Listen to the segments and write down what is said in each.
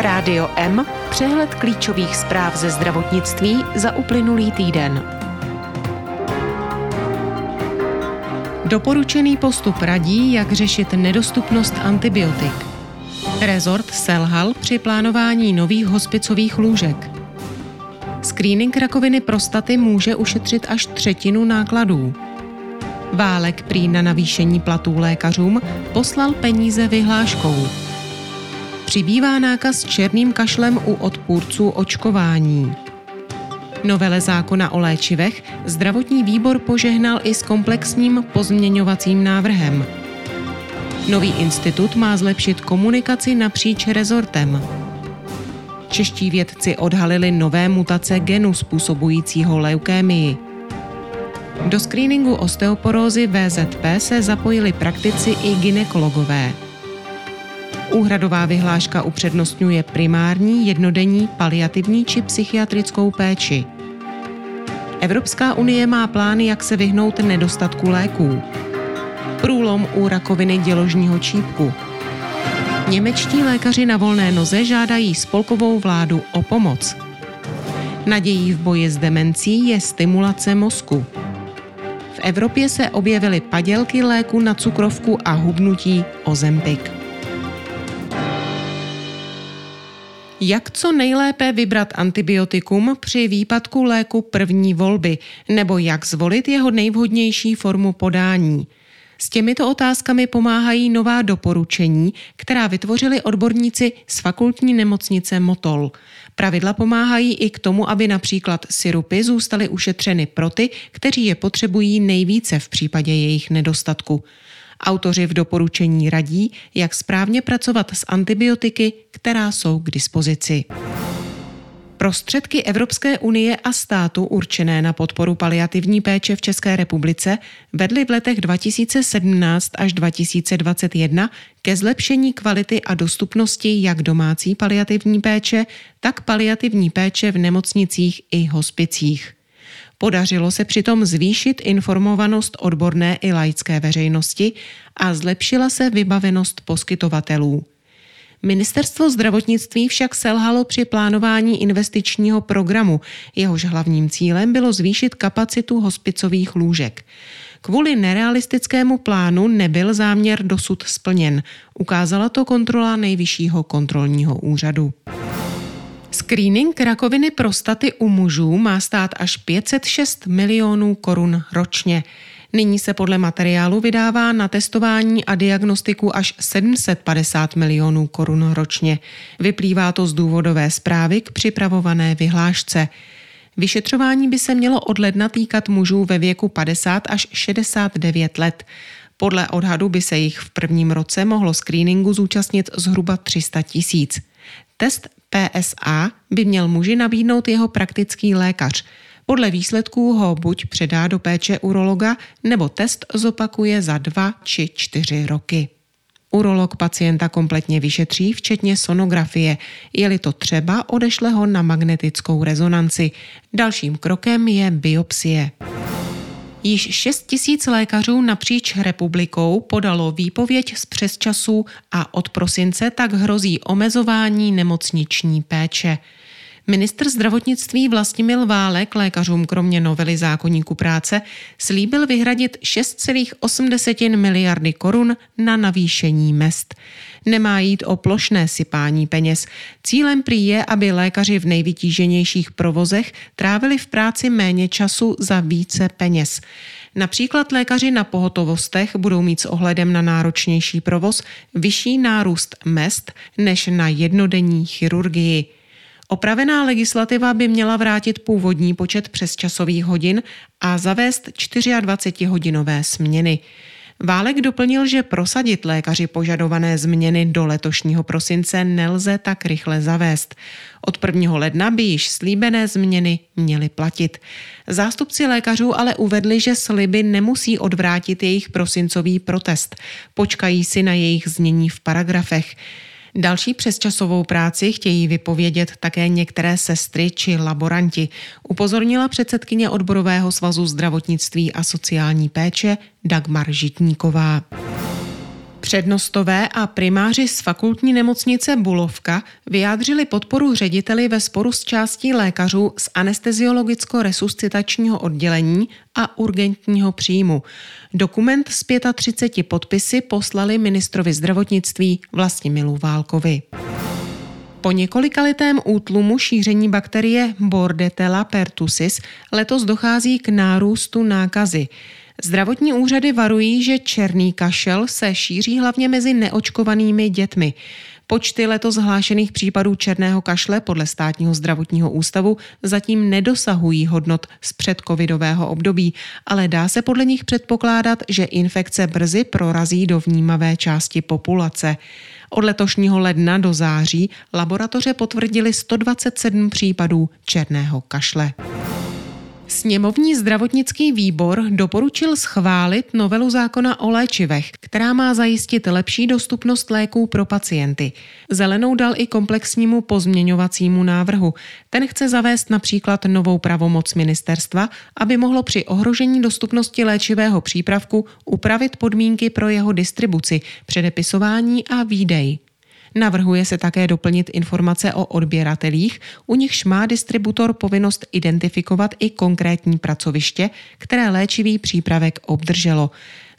Rádio M, přehled klíčových zpráv ze zdravotnictví za uplynulý týden. Doporučený postup radí, jak řešit nedostupnost antibiotik. Rezort selhal při plánování nových hospicových lůžek. Screening rakoviny prostaty může ušetřit až 1/3 nákladů. Válek prý na navýšení platů lékařům poslal peníze vyhláškou. Přibývá nákaz černým kašlem u odpůrců očkování. Novele zákona o léčivech zdravotní výbor požehnal i s komplexním pozměňovacím návrhem. Nový institut má zlepšit komunikaci napříč rezortem. Čeští vědci odhalili nové mutace genu způsobujícího leukémii. Do screeningu osteoporózy VZP se zapojili praktici i gynekologové. Úhradová vyhláška upřednostňuje primární, jednodenní, paliativní či psychiatrickou péči. Evropská unie má plány, jak se vyhnout nedostatku léků. Průlom u rakoviny děložního čípku. Němečtí lékaři na volné noze žádají spolkovou vládu o pomoc. Nadějí v boji s demencí je stimulace mozku. V Evropě se objevily padělky léku na cukrovku a hubnutí Ozempic. Jak co nejlépe vybrat antibiotikum při výpadku léku první volby, nebo jak zvolit jeho nejvhodnější formu podání? S těmito otázkami pomáhají nová doporučení, která vytvořili odborníci z Fakultní nemocnice Motol. Pravidla pomáhají i k tomu, aby například sirupy zůstaly ušetřeny pro ty, kteří je potřebují nejvíce v případě jejich nedostatku. Autoři v doporučení radí, jak správně pracovat s antibiotiky, která jsou k dispozici. Prostředky Evropské unie a státu určené na podporu paliativní péče v České republice vedly v letech 2017 až 2021 ke zlepšení kvality a dostupnosti jak domácí paliativní péče, tak paliativní péče v nemocnicích i hospicích. Podařilo se přitom zvýšit informovanost odborné i laické veřejnosti a zlepšila se vybavenost poskytovatelů. Ministerstvo zdravotnictví však selhalo při plánování investičního programu, jehož hlavním cílem bylo zvýšit kapacitu hospicových lůžek. Kvůli nerealistickému plánu nebyl záměr dosud splněn, ukázala to kontrola Nejvyššího kontrolního úřadu. Screening rakoviny prostaty u mužů má stát až 506 milionů korun ročně. Nyní se podle materiálu vydává na testování a diagnostiku až 750 milionů korun ročně. Vyplývá to z důvodové zprávy k připravované vyhlášce. Vyšetřování by se mělo od ledna týkat mužů ve věku 50 až 69 let. Podle odhadu by se jich v prvním roce mohlo screeningu zúčastnit zhruba 300 000. Test PSA by měl muži nabídnout jeho praktický lékař. Podle výsledků ho buď předá do péče urologa, nebo test zopakuje za 2 či 4 roky. Urolog pacienta kompletně vyšetří, včetně sonografie. Je-li to třeba, odešle ho na magnetickou rezonanci. Dalším krokem je biopsie. Již 6 000 lékařů napříč republikou podalo výpověď z přesčasů a od prosince tak hrozí omezování nemocniční péče. Ministr zdravotnictví Vlastimil Válek lékařům kromě novely zákoníku práce slíbil vyhradit 6,8 miliardy korun na navýšení mezd. Nemá jít o plošné sypání peněz. Cílem prý je, aby lékaři v nejvytíženějších provozech trávili v práci méně času za více peněz. Například lékaři na pohotovostech budou mít s ohledem na náročnější provoz vyšší nárůst mezd než na jednodenní chirurgii. Opravená legislativa by měla vrátit původní počet přesčasových hodin a zavést 24-hodinové směny. Válek doplnil, že prosadit lékaři požadované změny do letošního prosince nelze tak rychle zavést. Od 1. ledna by již slíbené změny měly platit. Zástupci lékařů ale uvedli, že sliby nemusí odvrátit jejich prosincový protest. Počkají si na jejich znění v paragrafech. Další přesčasovou práci chtějí vypovědět také některé sestry či laboranti, upozornila předsedkyně Odborového svazu zdravotnictví a sociální péče Dagmar Žitníková. Přednostové a primáři z fakultní nemocnice Bulovka vyjádřili podporu řediteli ve sporu s částí lékařů z anesteziologicko-resuscitačního oddělení a urgentního příjmu. Dokument s 35 podpisy poslali ministrovi zdravotnictví Vlastimilu Válkovi. Po několikaletém útlumu šíření bakterie Bordetella pertussis letos dochází k nárůstu nákazy. Zdravotní úřady varují, že černý kašel se šíří hlavně mezi neočkovanými dětmi. Počty letos hlášených případů černého kašle podle Státního zdravotního ústavu zatím nedosahují hodnot z předcovidového období, ale dá se podle nich předpokládat, že infekce brzy prorazí do vnímavé části populace. Od letošního ledna do září laboratoře potvrdili 127 případů černého kašle. Sněmovní zdravotnický výbor doporučil schválit novelu zákona o léčivech, která má zajistit lepší dostupnost léků pro pacienty. Zelenou dal i komplexnímu pozměňovacímu návrhu. Ten chce zavést například novou pravomoc ministerstva, aby mohlo při ohrožení dostupnosti léčivého přípravku upravit podmínky pro jeho distribuci, předepisování a výdej. Navrhuje se také doplnit informace o odběratelích, u nichž má distributor povinnost identifikovat i konkrétní pracoviště, které léčivý přípravek obdrželo.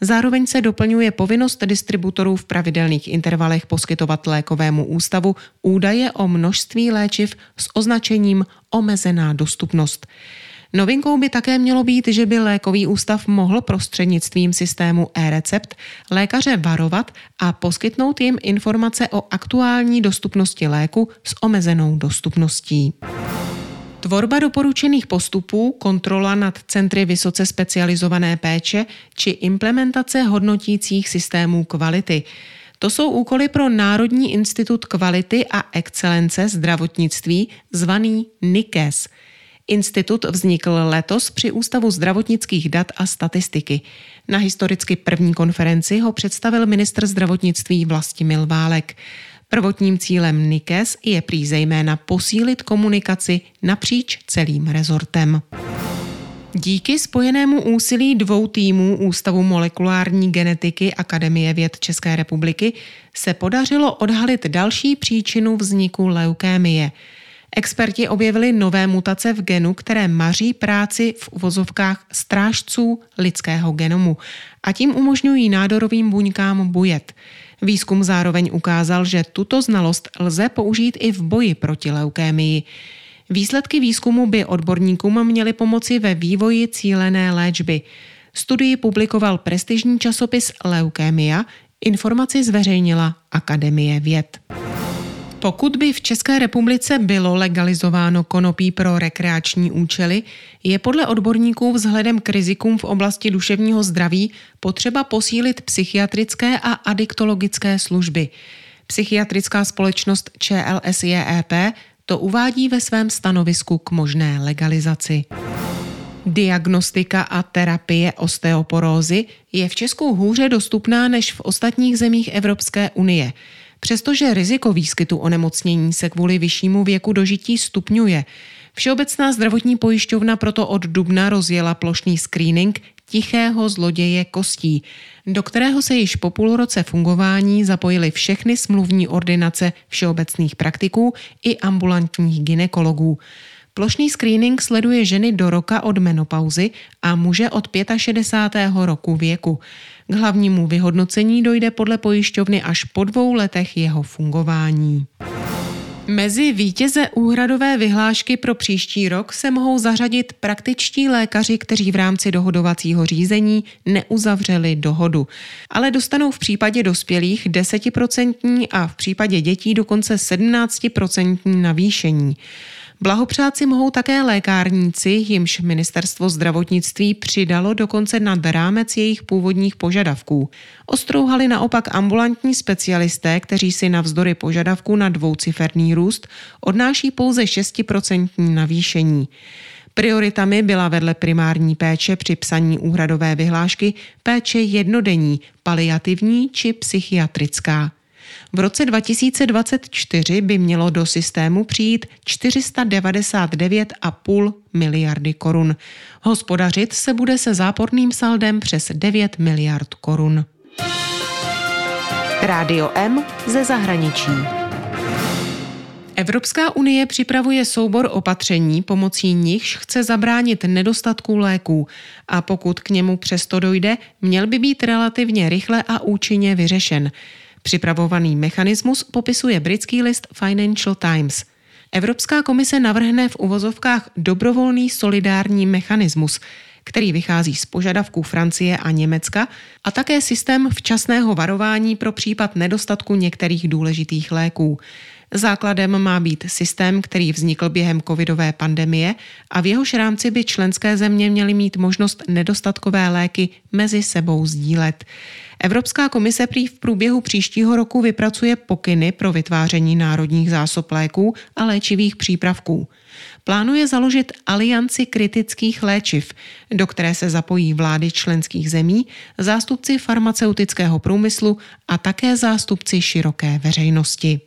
Zároveň se doplňuje povinnost distributorů v pravidelných intervalech poskytovat lékovému ústavu údaje o množství léčiv s označením omezená dostupnost. Novinkou by také mělo být, že by lékový ústav mohl prostřednictvím systému e-recept lékaře varovat a poskytnout jim informace o aktuální dostupnosti léku s omezenou dostupností. Tvorba doporučených postupů, kontrola nad centry vysoce specializované péče či implementace hodnotících systémů kvality. To jsou úkoly pro Národní institut kvality a excelence zdravotnictví, zvaný NIKES. Institut vznikl letos při Ústavu zdravotnických dat a statistiky. Na historicky první konferenci ho představil ministr zdravotnictví Vlastimil Válek. Prvotním cílem NIKES je prý zejména posílit komunikaci napříč celým rezortem. Díky spojenému úsilí dvou týmů Ústavu molekulární genetiky Akademie věd České republiky se podařilo odhalit další příčinu vzniku leukémie. Experti objevili nové mutace v genu, které maří práci v uvozovkách strážců lidského genomu a tím umožňují nádorovým buňkám bujet. Výzkum zároveň ukázal, že tuto znalost lze použít i v boji proti leukémii. Výsledky výzkumu by odborníkům měly pomoci ve vývoji cílené léčby. Studii publikoval prestižní časopis Leukemia, informaci zveřejnila Akademie věd. Pokud by v České republice bylo legalizováno konopí pro rekreační účely, je podle odborníků vzhledem k rizikům v oblasti duševního zdraví potřeba posílit psychiatrické a adiktologické služby. Psychiatrická společnost ČLS JEP to uvádí ve svém stanovisku k možné legalizaci. Diagnostika a terapie osteoporózy je v Česku hůře dostupná než v ostatních zemích Evropské unie. Přestože riziko výskytu onemocnění se kvůli vyššímu věku dožití stupňuje, Všeobecná zdravotní pojišťovna proto od dubna rozjela plošný screening tichého zloděje kostí, do kterého se již po půl roce fungování zapojily všechny smluvní ordinace všeobecných praktiků i ambulantních gynekologů. Plošný screening sleduje ženy do roka od menopauzy a muže od 65. roku věku. K hlavnímu vyhodnocení dojde podle pojišťovny až po 2 letech jeho fungování. Mezi vítěze úhradové vyhlášky pro příští rok se mohou zařadit praktičtí lékaři, kteří v rámci dohodovacího řízení neuzavřeli dohodu, ale dostanou v případě dospělých 10% a v případě dětí dokonce 17% navýšení. Blahopřát si mohou také lékárníci, jimž ministerstvo zdravotnictví přidalo dokonce nad rámec jejich původních požadavků. Ostrouhali naopak ambulantní specialisté, kteří si navzdory požadavku na dvouciferný růst odnáší pouze 6% navýšení. Prioritami byla vedle primární péče při psaní úhradové vyhlášky péče jednodenní, paliativní či psychiatrická. V roce 2024 by mělo do systému přijít 499,5 miliardy korun. Hospodařit se bude se záporným saldem přes 9 miliard korun. Rádio M ze zahraničí. Evropská unie připravuje soubor opatření, pomocí nichž chce zabránit nedostatku léků a pokud k němu přesto dojde, měl by být relativně rychle a účinně vyřešen. Připravovaný mechanismus popisuje britský list Financial Times. Evropská komise navrhne v uvozovkách dobrovolný solidární mechanismus, který vychází z požadavků Francie a Německa a také systém včasného varování pro případ nedostatku některých důležitých léků. Základem má být systém, který vznikl během covidové pandemie a v jehož rámci by členské země měly mít možnost nedostatkové léky mezi sebou sdílet. Evropská komise prý v průběhu příštího roku vypracuje pokyny pro vytváření národních zásob léků a léčivých přípravků. Plánuje založit alianci kritických léčiv, do které se zapojí vlády členských zemí, zástupci farmaceutického průmyslu a také zástupci široké veřejnosti.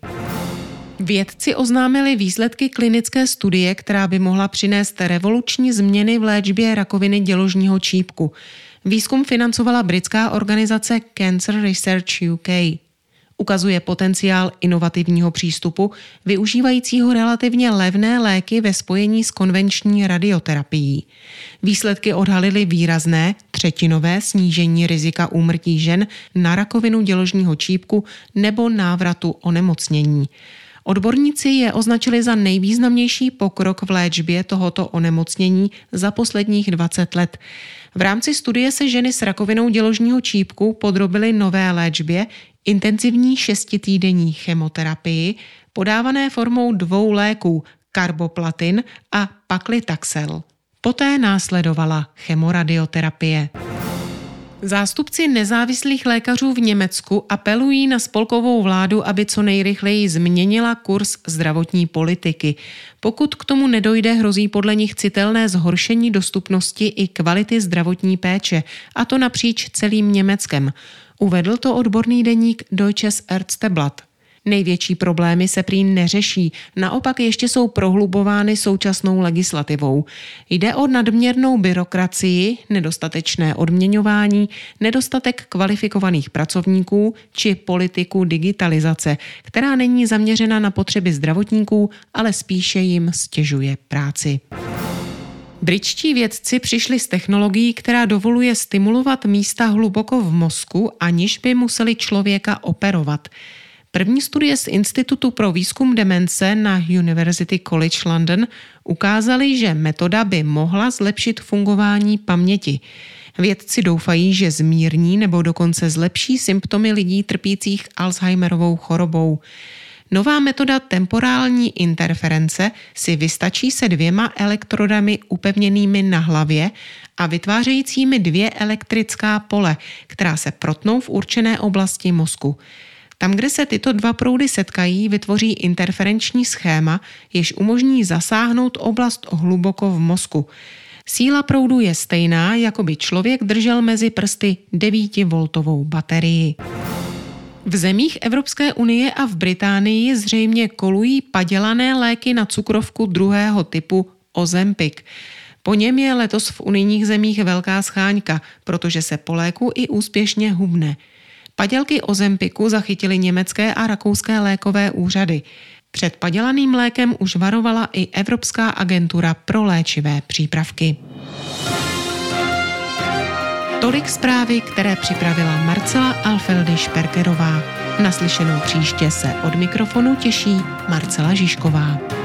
Vědci oznámili výsledky klinické studie, která by mohla přinést revoluční změny v léčbě rakoviny děložního čípku. Výzkum financovala britská organizace Cancer Research UK. Ukazuje potenciál inovativního přístupu, využívajícího relativně levné léky ve spojení s konvenční radioterapií. Výsledky odhalily výrazné, třetinové snížení rizika úmrtí žen na rakovinu děložního čípku nebo návratu onemocnění. Odborníci je označili za nejvýznamnější pokrok v léčbě tohoto onemocnění za posledních 20 let. V rámci studie se ženy s rakovinou děložního čípku podrobily nové léčbě, intenzivní 6týdenní chemoterapii, podávané formou 2 léků, karboplatin a paklitaxel. Poté následovala chemoradioterapie. Zástupci nezávislých lékařů v Německu apelují na spolkovou vládu, aby co nejrychleji změnila kurz zdravotní politiky. Pokud k tomu nedojde, hrozí podle nich citelné zhoršení dostupnosti i kvality zdravotní péče, a to napříč celým Německem. Uvedl to odborný deník Deutsches Ärzteblatt. Největší problémy se prý neřeší, naopak ještě jsou prohlubovány současnou legislativou. Jde o nadměrnou byrokracii, nedostatečné odměňování, nedostatek kvalifikovaných pracovníků či politiku digitalizace, která není zaměřena na potřeby zdravotníků, ale spíše jim stěžuje práci. Britští vědci přišli s technologií, která dovoluje stimulovat místa hluboko v mozku, aniž by museli člověka operovat. První studie z Institutu pro výzkum demence na University College London ukázaly, že metoda by mohla zlepšit fungování paměti. Vědci doufají, že zmírní nebo dokonce zlepší symptomy lidí trpících Alzheimerovou chorobou. Nová metoda temporální interference si vystačí se 2 elektrodami upevněnými na hlavě a vytvářejícími 2 elektrická pole, která se protnou v určené oblasti mozku. Tam, kde se tyto 2 proudy setkají, vytvoří interferenční schéma, jež umožní zasáhnout oblast hluboko v mozku. Síla proudu je stejná, jako by člověk držel mezi prsty 9V baterii. V zemích Evropské unie a v Británii zřejmě kolují padělané léky na cukrovku 2. typu Ozempic. Po něm je letos v unijních zemích velká scháňka, protože se po léku i úspěšně hubne. Padělky Ozempiku zachytily německé a rakouské lékové úřady. Před padělaným lékem už varovala i Evropská agentura pro léčivé přípravky. Tolik zprávy, které připravila Marcela Alfeldy Špergerová. Naslyšenou příště se od mikrofonu těší Marcela Žižková.